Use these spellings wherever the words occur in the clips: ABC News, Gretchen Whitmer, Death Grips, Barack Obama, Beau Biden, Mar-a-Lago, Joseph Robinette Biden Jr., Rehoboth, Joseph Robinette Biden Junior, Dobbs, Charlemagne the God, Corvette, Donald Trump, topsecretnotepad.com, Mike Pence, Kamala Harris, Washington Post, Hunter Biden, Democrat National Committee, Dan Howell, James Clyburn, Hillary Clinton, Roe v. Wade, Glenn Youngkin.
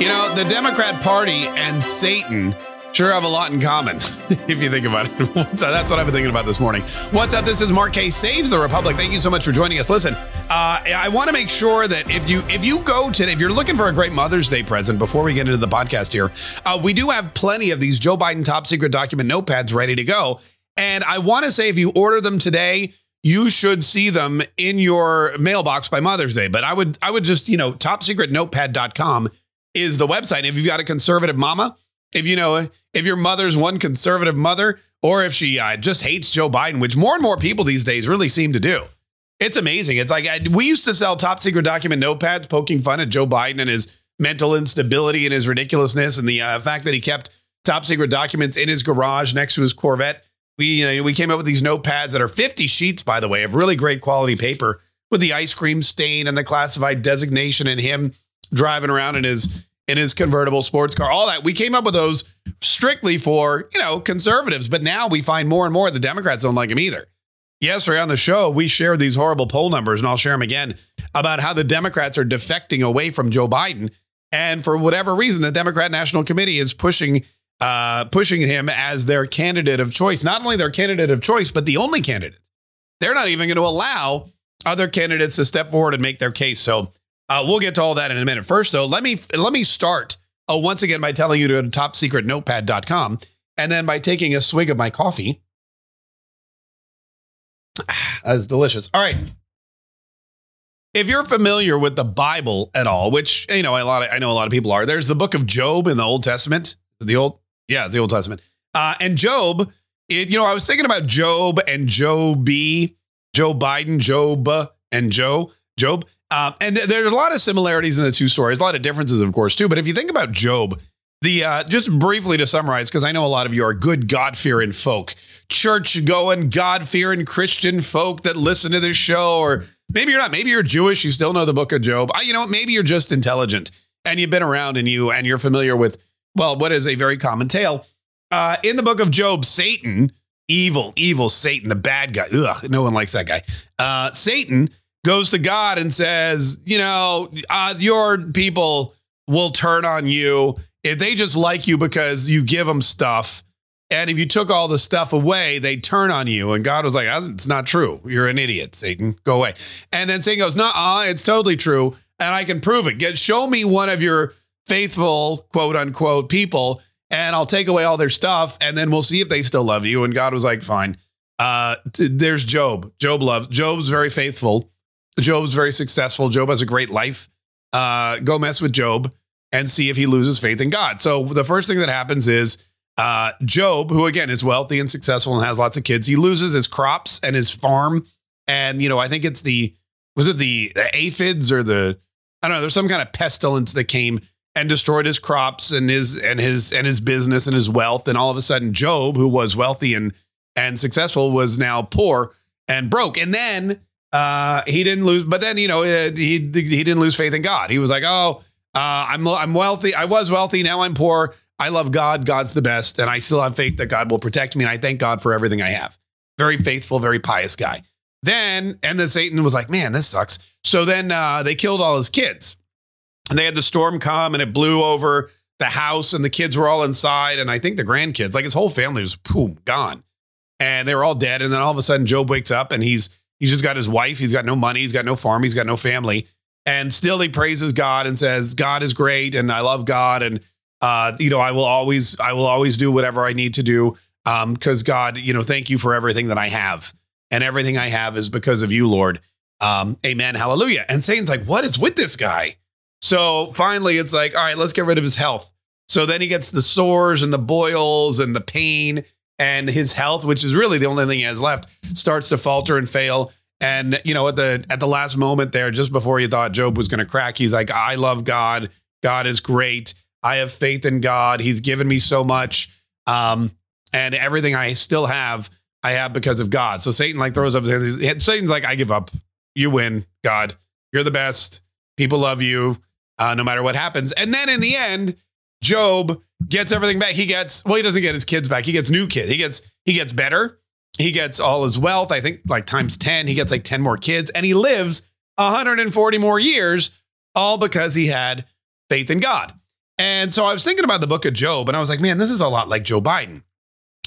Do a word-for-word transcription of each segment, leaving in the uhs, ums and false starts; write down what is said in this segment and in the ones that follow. You know, the Democrat Party and Satan sure have a lot in common, if you think about it. That's what I've been thinking about this morning. What's up? This is Mark K. Saves the Republic. Thank you so much for joining us. Listen, uh, I want to make sure that if you if you go today, if you're looking for a great Mother's Day present, before we get into the podcast here, uh, we do have plenty of these Joe Biden top secret document notepads ready to go. And I want to say if you order them today, you should see them in your mailbox by Mother's Day. But I would I would just, you know, top secret notepad dot com is the website. If you've got a conservative mama, if you know, if your mother's one conservative mother, or if she uh, just hates Joe Biden, which more and more people these days really seem to do. It's amazing. It's like I, we used to sell top secret document notepads poking fun at Joe Biden and his mental instability and his ridiculousness and the uh, fact that he kept top secret documents in his garage next to his Corvette. We you know, we came up with these notepads that are fifty sheets, by the way, of really great quality paper with the ice cream stain and the classified designation and him driving around in his in his convertible sports car, all that. We came up with those strictly for, you know, conservatives. But now we find more and more the Democrats don't like him either. Yesterday on the show, we shared these horrible poll numbers, and I'll share them again, about how the Democrats are defecting away from Joe Biden. And for whatever reason, the Democrat National Committee is pushing uh, pushing him as their candidate of choice. Not only their candidate of choice, but the only candidate. They're not even going to allow other candidates to step forward and make their case. So Uh, we'll get to all that in a minute. First, though, let me let me start uh, once again by telling you to go to top secret notepad dot com and then by taking a swig of my coffee. Ah, that is delicious. All right. If you're familiar with the Bible at all, which, you know, a lot of, I know a lot of people are, there's the book of Job in the Old Testament. The old. Yeah, it's the Old Testament. Uh, and Job, it, you know, I was thinking about Job and Joby, Joe Biden, Job and Joe, Job. Um, and th- there's a lot of similarities in the two stories, a lot of differences, of course, too. But if you think about Job, the uh, just briefly to summarize, because I know a lot of you are good God-fearing folk, church-going, God-fearing Christian folk that listen to this show. Or maybe you're not. Maybe you're Jewish. You still know the book of Job. Uh, you know, maybe you're just intelligent and you've been around and, you, and you're familiar with, well, what is a very common tale. Uh, in the book of Job, Satan, evil, evil Satan, the bad guy. Ugh, no one likes that guy. Uh, Satan goes to God and says, you know, uh, your people will turn on you if they just like you because you give them stuff. And if you took all the stuff away, they turn on you. And God was like, it's not true. You're an idiot, Satan. Go away. And then Satan goes, nuh-uh, it's totally true. And I can prove it. Get, show me one of your faithful, quote unquote, people, and I'll take away all their stuff. And then we'll see if they still love you. And God was like, fine. Uh, t- there's Job. Job loves. Job's very faithful. Job's very successful. Job has a great life. Uh, go mess with Job and see if he loses faith in God. So the first thing that happens is uh, Job, who, again, is wealthy and successful and has lots of kids. He loses his crops and his farm. And, you know, I think it's the was it the, the aphids or the I don't know. There's some kind of pestilence that came and destroyed his crops and his and his and his business and his wealth. And all of a sudden, Job, who was wealthy and and successful, was now poor and broke. And then Uh, he didn't lose, but then, you know, he, he didn't lose faith in God. He was like, oh, uh, I'm, I'm wealthy. I was wealthy. Now I'm poor. I love God. God's the best. And I still have faith that God will protect me. And I thank God for everything I have. Very faithful, very pious guy. Then, and then Satan was like, man, this sucks. So then uh, they killed all his kids, and they had the storm come and it blew over the house and the kids were all inside. And I think the grandkids, like his whole family was boom, gone, and they were all dead. And then all of a sudden Job wakes up and he's, he's just got his wife. He's got no money. He's got no farm. He's got no family. And still he praises God and says, God is great. And I love God. And, uh, you know, I will always I will always do whatever I need to do because um, God, you know, thank you for everything that I have. And everything I have is because of you, Lord. Um, amen. Hallelujah. And Satan's like, what is with this guy? So finally, it's like, all right, let's get rid of his health. So then he gets the sores and the boils and the pain. And his health, which is really the only thing he has left, starts to falter and fail. And, you know, at the at the last moment there, just before you thought Job was going to crack, he's like, I love God. God is great. I have faith in God. He's given me so much. Um, and everything I still have, I have because of God. So Satan like throws up his hands. Satan's like, I give up. You win, God. You're the best. People love you uh, no matter what happens. And then in the end, Job gets everything back. He gets, well, he doesn't get his kids back. He gets new kids. He gets, he gets better. He gets all his wealth. I think like times ten, he gets like ten more kids, and he lives one hundred forty more years, all because he had faith in God. And so I was thinking about the book of Job, and I was like, man, this is a lot like Joe Biden,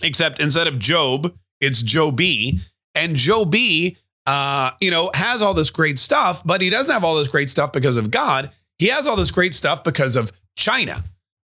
except instead of Job, it's Joe B. And Joe B, uh, you know, has all this great stuff, but he doesn't have all this great stuff because of God. He has all this great stuff because of China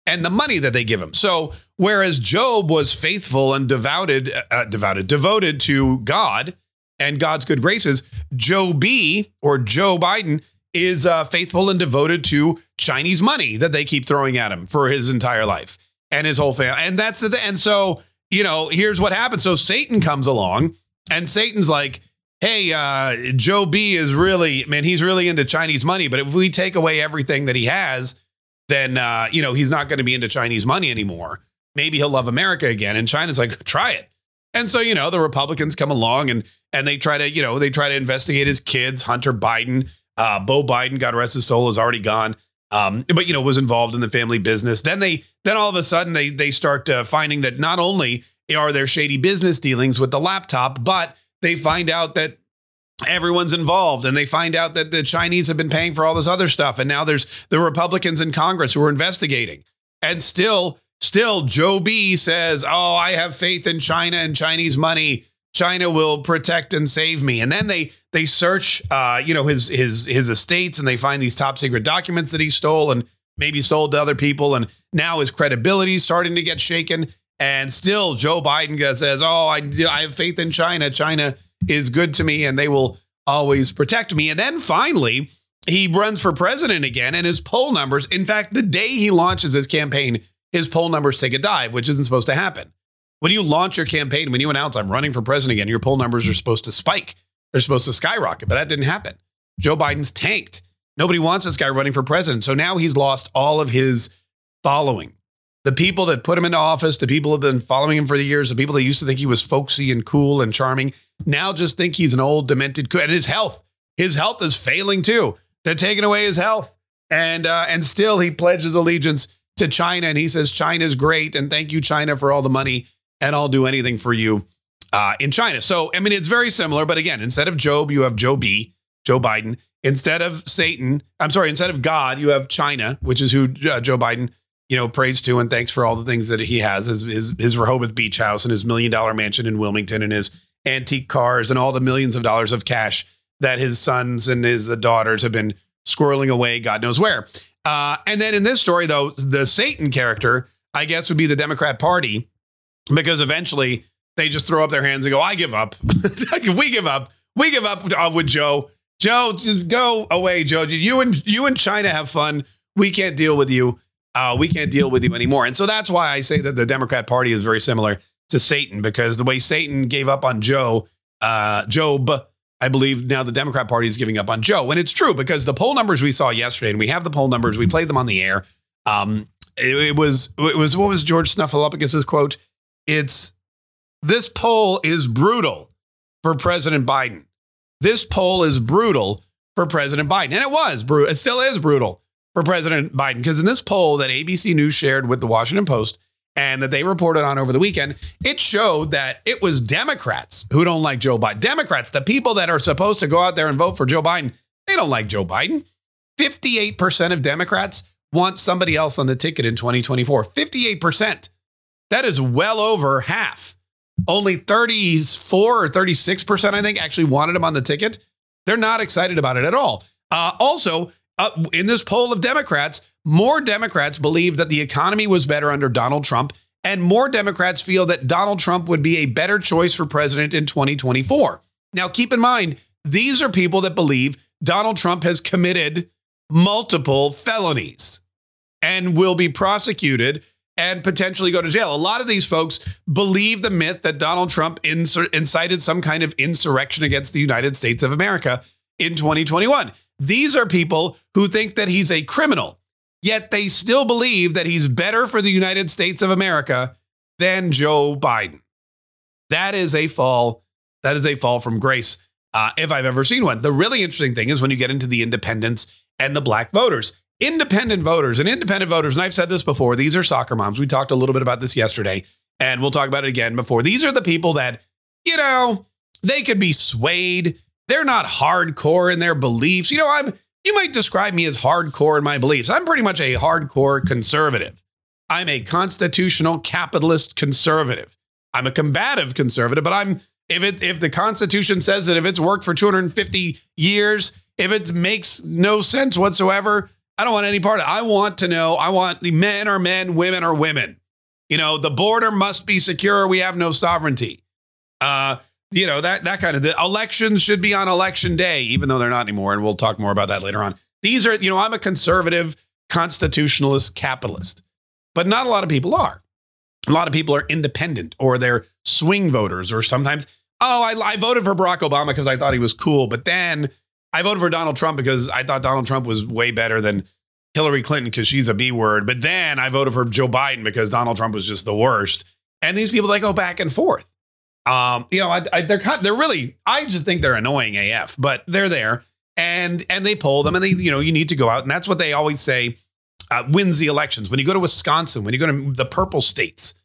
and the money that they give him. So whereas Job was faithful and devoted, uh, devoted, devoted to God and God's good graces, Joe B, or Joe Biden, is uh, faithful and devoted to Chinese money that they keep throwing at him for his entire life and his whole family. And that's the thing. And so, you know, here's what happens. So Satan comes along, and Satan's like, hey, uh, Joe B is really, man, he's really into Chinese money. But if we take away everything that he has, then, uh, you know, he's not going to be into Chinese money anymore. Maybe he'll love America again. And China's like, try it. And so, you know, the Republicans come along and and they try to, you know, they try to investigate his kids. Hunter Biden, uh, Beau Biden, God rest his soul, is already gone. Um, but, you know, was involved in the family business. Then they then all of a sudden they they start uh, finding that not only are there shady business dealings with the laptop, but they find out that everyone's involved, and they find out that the Chinese have been paying for all this other stuff. And now there's the Republicans in Congress who are investigating. And still, still Joe B says, oh, I have faith in China and Chinese money. China will protect and save me. And then they they search, uh, you know, his his his estates, and they find these top secret documents that he stole and maybe sold to other people. And now his credibility is starting to get shaken. And still Joe Biden says, oh, I, I have faith in China. China is good to me and they will always protect me. And then finally, he runs for president again, and his poll numbers, in fact, the day he launches his campaign, his poll numbers take a dive, which isn't supposed to happen. When you launch your campaign, when you announce I'm running for president again, your poll numbers are supposed to spike. They're supposed to skyrocket, but that didn't happen. Joe Biden's tanked. Nobody wants this guy running for president. So now he's lost all of his following. The people that put him into office, the people who have been following him for the years, the people that used to think he was folksy and cool and charming, now just think he's an old, demented cook. And his health, his health is failing too. They're taking away his health. And uh, and still he pledges allegiance to China. And he says, China's great. And thank you, China, for all the money. And I'll do anything for you uh, in China. So, I mean, it's very similar. But again, instead of Job, you have Joe B, Joe Biden. Instead of Satan, I'm sorry, instead of God, you have China, which is who uh, Joe Biden you know, praise to and thanks for all the things that he has, his, his, his Rehoboth beach house and his million dollar mansion in Wilmington and his antique cars and all the millions of dollars of cash that his sons and his daughters have been squirreling away, God knows where. Uh, and then in this story, though, the Satan character, I guess, would be the Democrat Party, because eventually they just throw up their hands and go, I give up. we give up. We give up with Joe. Joe, just go away, Joe. You and you and China have fun. We can't deal with you. Uh, we can't deal with you anymore. And so that's why I say that the Democrat Party is very similar to Satan, because the way Satan gave up on Joe, uh, Job, I believe now the Democrat Party is giving up on Joe. And it's true, because the poll numbers we saw yesterday, and we have the poll numbers, we played them on the air. Um, it, it was, it was, what was George Snuffleupagus's quote? It's, this poll is brutal for President Biden. This poll is brutal for President Biden. And it was brutal. It still is brutal for President Biden, because in this poll that A B C News shared with the Washington Post and that they reported on over the weekend, it showed that it was Democrats who don't like Joe Biden. Democrats, the people that are supposed to go out there and vote for Joe Biden, they don't like Joe Biden. fifty-eight percent of Democrats want somebody else on the ticket in twenty twenty-four. fifty-eight percent. That is well over half. Only thirty-four or thirty-six percent, I think, actually wanted him on the ticket. They're not excited about it at all. Uh, also, Uh, in this poll of Democrats, more Democrats believe that the economy was better under Donald Trump, and more Democrats feel that Donald Trump would be a better choice for president in twenty twenty-four. Now, keep in mind, these are people that believe Donald Trump has committed multiple felonies and will be prosecuted and potentially go to jail. A lot of these folks believe the myth that Donald Trump insur- incited some kind of insurrection against the United States of America in twenty twenty-one. These are people who think that he's a criminal, yet they still believe that he's better for the United States of America than Joe Biden. That is a fall. That is a fall from grace, uh, if I've ever seen one. The really interesting thing is when you get into the independents and the black voters, independent voters and independent voters. And I've said this before. These are soccer moms. We talked a little bit about this yesterday, and we'll talk about it again before. These are the people that, you know, they could be swayed. They're not hardcore in their beliefs. You know, I'm You might describe me as hardcore in my beliefs. I'm pretty much a hardcore conservative. I'm a constitutional capitalist conservative. I'm a combative conservative, but I'm if it if the Constitution says that if it's worked for two hundred fifty years, if it makes no sense whatsoever, I don't want any part of it. I want to know, I want the men are men, women are women. You know, the border must be secure. We have no sovereignty. Uh, you know, that that kind of the elections should be on election day, even though they're not anymore. And we'll talk more about that later on. These are, you know, I'm a conservative constitutionalist capitalist, but not a lot of people are. A lot of people are independent or they're swing voters or sometimes, oh, I, I voted for Barack Obama because I thought he was cool. But then I voted for Donald Trump because I thought Donald Trump was way better than Hillary Clinton because she's a B word. But then I voted for Joe Biden because Donald Trump was just the worst. And these people, they go back and forth. Um, you know, I, I, they're they're really I just think they're annoying A F, but they're there and and they poll them and they, you know, you need to go out. And that's what they always say uh, wins the elections. When you go to Wisconsin, when you go to the purple states,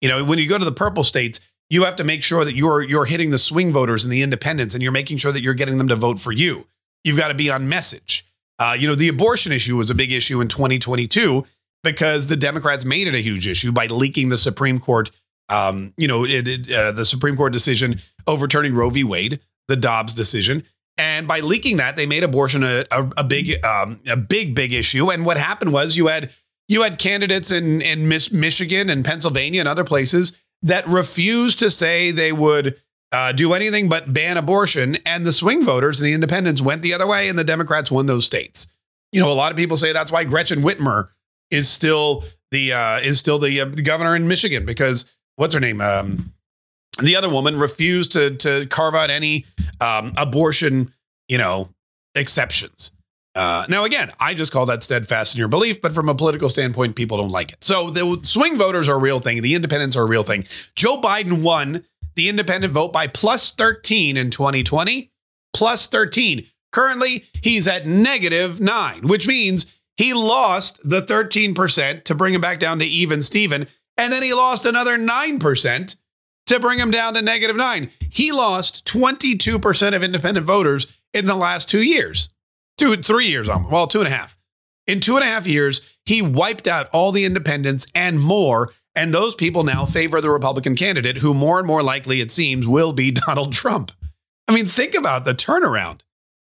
you know, when you go to the purple states, you have to make sure that you're you're hitting the swing voters and the independents and you're making sure that you're getting them to vote for you. You've got to be on message. Uh, you know, the abortion issue was a big issue in twenty twenty-two because the Democrats made it a huge issue by leaking the Supreme Court, um, you know, it, it, uh, the Supreme Court decision overturning Roe v. Wade, the Dobbs decision. And by leaking that, they made abortion a, a, a big, um, a big, big issue. And what happened was you had you had candidates in, in Michigan and Pennsylvania and other places that refused to say they would Uh, do anything but ban abortion, and the swing voters and the independents went the other way, and the Democrats won those states. You know, a lot of people say that's why Gretchen Whitmer is still the uh, is still the, uh, the governor in Michigan because what's her name, um, the other woman refused to to carve out any um, abortion, you know, exceptions. Uh, now again, I just call that steadfast in your belief, but from a political standpoint, people don't like it. So the swing voters are a real thing. The independents are a real thing. Joe Biden won the independent vote by plus thirteen in twenty twenty, plus thirteen. Currently, he's at negative nine, which means he lost the thirteen percent to bring him back down to even Steven. And then he lost another nine percent to bring him down to negative nine. He lost twenty-two percent of independent voters in the last two years, two, three years, almost. Well, two and a half. In two and a half years, he wiped out all the independents and more. And those people now favor the Republican candidate who more and more likely, it seems, will be Donald Trump. I mean, think about the turnaround.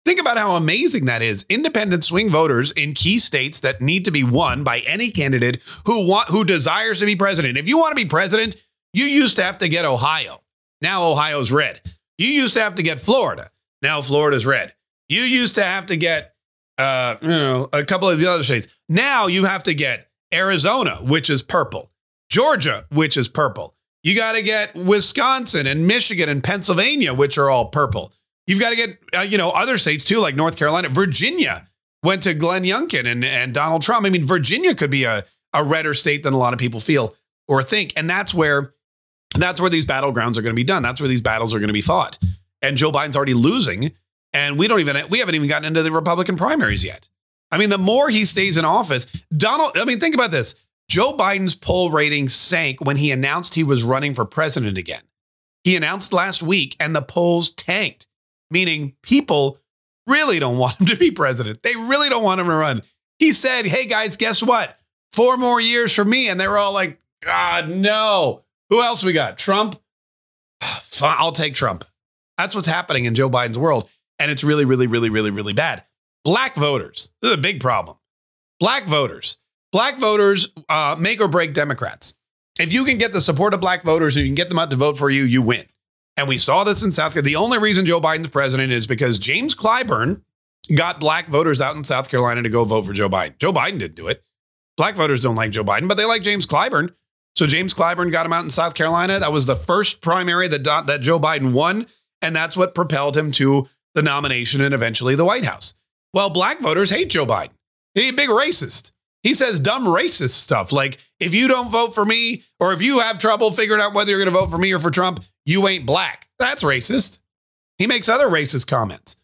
Think about how amazing that is. Independent swing voters in key states that need to be won by any candidate who want, who desires to be president. If you want to be president, you used to have to get Ohio. Now Ohio's red. You used to have to get Florida. Now Florida's red. You used to have to get uh, you know, a couple of the other states. Now you have to get Arizona, which is purple. Georgia, which is purple. You got to get Wisconsin and Michigan and Pennsylvania, which are all purple. You've got to get, uh, you know, other states, too, like North Carolina. Virginia went to Glenn Youngkin and, and Donald Trump. I mean, Virginia could be a, a redder state than a lot of people feel or think. And that's where that's where these battlegrounds are going to be done. That's where these battles are going to be fought. And Joe Biden's already losing. And we don't even we haven't even gotten into the Republican primaries yet. I mean, the more he stays in office, Donald. I mean, think about this. Joe Biden's poll rating sank when he announced he was running for president again. He announced last week and the polls tanked, meaning people really don't want him to be president. They really don't want him to run. He said, hey, guys, guess what? Four more years for me. And they were all like, God, no. Who else we got? Trump? I'll take Trump. That's what's happening in Joe Biden's world. And it's really, really, really, really, really bad. Black voters. This is a big problem. Black voters. Black voters uh, make or break Democrats. If you can get the support of black voters and you can get them out to vote for you, you win. And we saw this in South Carolina. The only reason Joe Biden's president is because James Clyburn got black voters out in South Carolina to go vote for Joe Biden. Joe Biden didn't do it. Black voters don't like Joe Biden, but they like James Clyburn. So James Clyburn got him out in South Carolina. That was the first primary that, that Joe Biden won. And that's what propelled him to the nomination and eventually the White House. Well, black voters hate Joe Biden. He's a big racist. He says dumb racist stuff like, if you don't vote for me or if you have trouble figuring out whether you're going to vote for me or for Trump, you ain't black. That's racist. He makes other racist comments.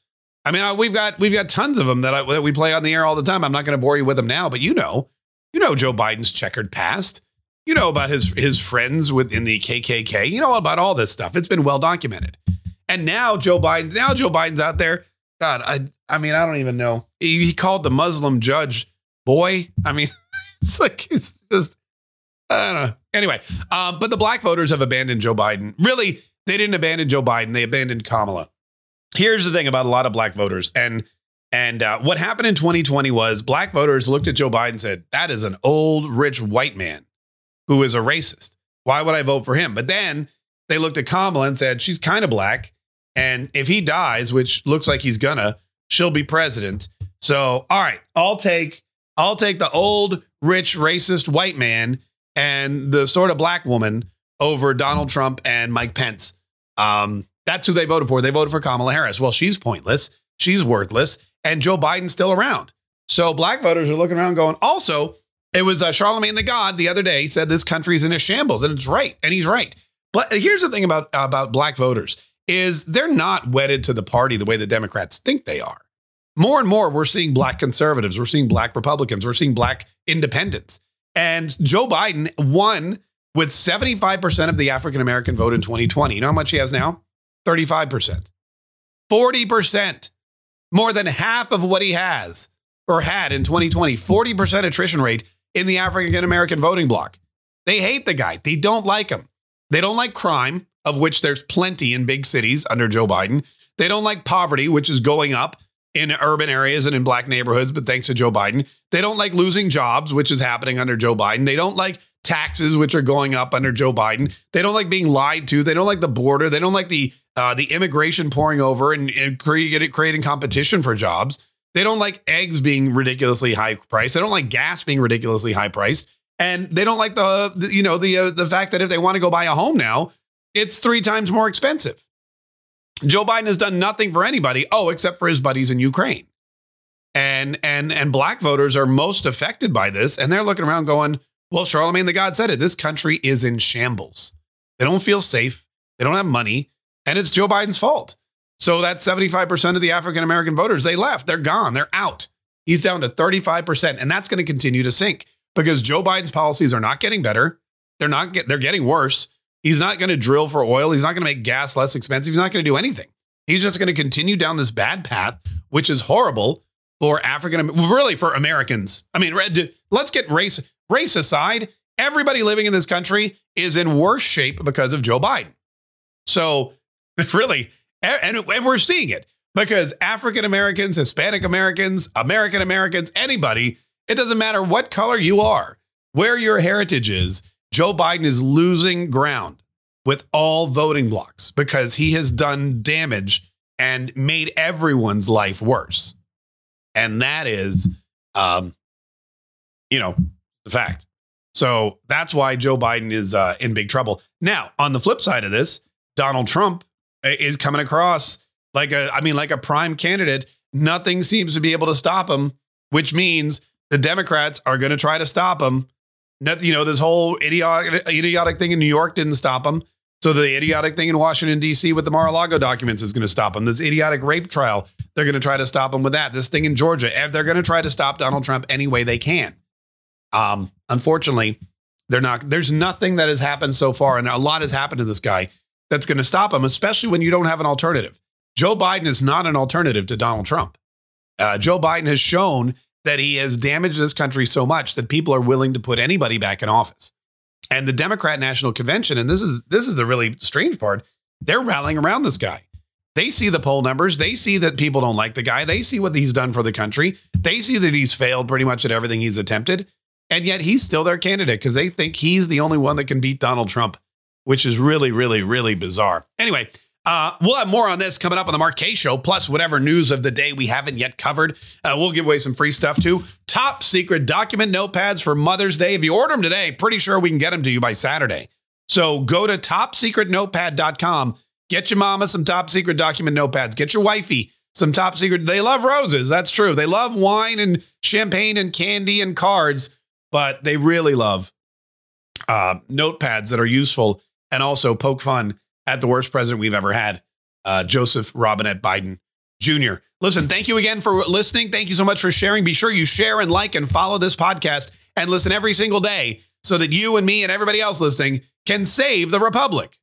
I mean, I, we've got we've got tons of them that, I, that we play on the air all the time. I'm not going to bore you with them now, but you know, you know, Joe Biden's checkered past. You know about his his friends within the K K K. You know about all this stuff. It's been well documented. And now Joe Biden, now Joe Biden's out there God, I I mean, I don't even know. He, he called the Muslim judge boy. I mean, it's like, it's just, I don't know. Anyway, um, but the black voters have abandoned Joe Biden. Really, they didn't abandon Joe Biden. They abandoned Kamala. Here's the thing about a lot of black voters. And and uh, what happened in twenty twenty was black voters looked at Joe Biden and said, that is an old, rich white man who is a racist. Why would I vote for him? But then they looked at Kamala and said, she's kind of black. And if he dies, which looks like he's gonna, she'll be president. So, all right, I'll take I'll take the old, rich, racist white man and the sort of black woman over Donald Trump and Mike Pence. Um, that's who they voted for. They voted for Kamala Harris. Well, she's pointless. She's worthless. And Joe Biden's still around. So black voters are looking around going, also, it was uh, Charlemagne the God the other day said this country's in a shambles, and it's right. And he's right. But here's the thing about about black voters is they're not wedded to the party the way the Democrats think they are. More and more, we're seeing black conservatives. We're seeing black Republicans. We're seeing black independents. And Joe Biden won with seventy-five percent of the African-American vote in twenty twenty. You know how much he has now? thirty-five percent. forty percent. More than half of what he has or had in twenty twenty. forty percent attrition rate in the African-American voting bloc. They hate the guy. They don't like him. They don't like crime, of which there's plenty in big cities under Joe Biden. They don't like poverty, which is going up in urban areas and in black neighborhoods, but thanks to Joe Biden. They don't like losing jobs, which is happening under Joe Biden. They don't like taxes, which are going up under Joe Biden. They don't like being lied to. They don't like the border. They don't like the uh, the immigration pouring over and, and create, creating competition for jobs. They don't like eggs being ridiculously high priced. They don't like gas being ridiculously high priced. And they don't like the, the you know, the uh, the fact that if they want to go buy a home now, it's three times more expensive. Joe Biden has done nothing for anybody, oh, except for his buddies in Ukraine. And and and black voters are most affected by this. And they're looking around going, well, Charlemagne the God said it. This country is in shambles. They don't feel safe. They don't have money. And it's Joe Biden's fault. So that's seventy-five percent of the African-American voters. They left. They're gone. They're out. He's down to thirty-five percent. And that's going to continue to sink because Joe Biden's policies are not getting better. They're not. Get, they're getting worse. He's not going to drill for oil. He's not going to make gas less expensive. He's not going to do anything. He's just going to continue down this bad path, which is horrible for African, really for Americans. I mean, let's get race, race aside. Everybody living in this country is in worse shape because of Joe Biden. So really, and, and we're seeing it because African Americans, Hispanic Americans, American Americans, anybody, it doesn't matter what color you are, where your heritage is, Joe Biden is losing ground with all voting blocks because he has done damage and made everyone's life worse. And that is, um, you know, the fact. So that's why Joe Biden is uh, in big trouble. Now, on the flip side of this, Donald Trump is coming across like a, I mean, like a prime candidate. Nothing seems to be able to stop him, which means the Democrats are going to try to stop him. You know, this whole idiotic, idiotic thing in New York didn't stop him. So the idiotic thing in Washington, D C with the Mar-a-Lago documents is going to stop him. This idiotic rape trial, they're going to try to stop him with that. This thing in Georgia, they're going to try to stop Donald Trump any way they can. Um, unfortunately, they're not. There's nothing that has happened so far, and a lot has happened to this guy that's going to stop him, especially when you don't have an alternative. Joe Biden is not an alternative to Donald Trump. Uh, Joe Biden has shown that he has damaged this country so much that people are willing to put anybody back in office. And the Democrat National Convention, and this is this is the really strange part, they're rallying around this guy. They see the poll numbers. They see that people don't like the guy. They see what he's done for the country. They see that he's failed pretty much at everything he's attempted. And yet he's still their candidate because they think he's the only one that can beat Donald Trump, which is really, really, really bizarre. Anyway, Uh, we'll have more on this coming up on the Mark K Show, plus whatever news of the day we haven't yet covered. Uh, we'll give away some free stuff, too. Top secret document notepads for Mother's Day. If you order them today, pretty sure we can get them to you by Saturday. So go to top secret notepad dot com. Get your mama some top secret document notepads. Get your wifey some top secret. They love roses. That's true. They love wine and champagne and candy and cards, but they really love uh, notepads that are useful and also poke fun at the worst president we've ever had, uh, Joseph Robinette Biden Junior Listen, thank you again for listening. Thank you so much for sharing. Be sure you share and like and follow this podcast and listen every single day so that you and me and everybody else listening can save the republic.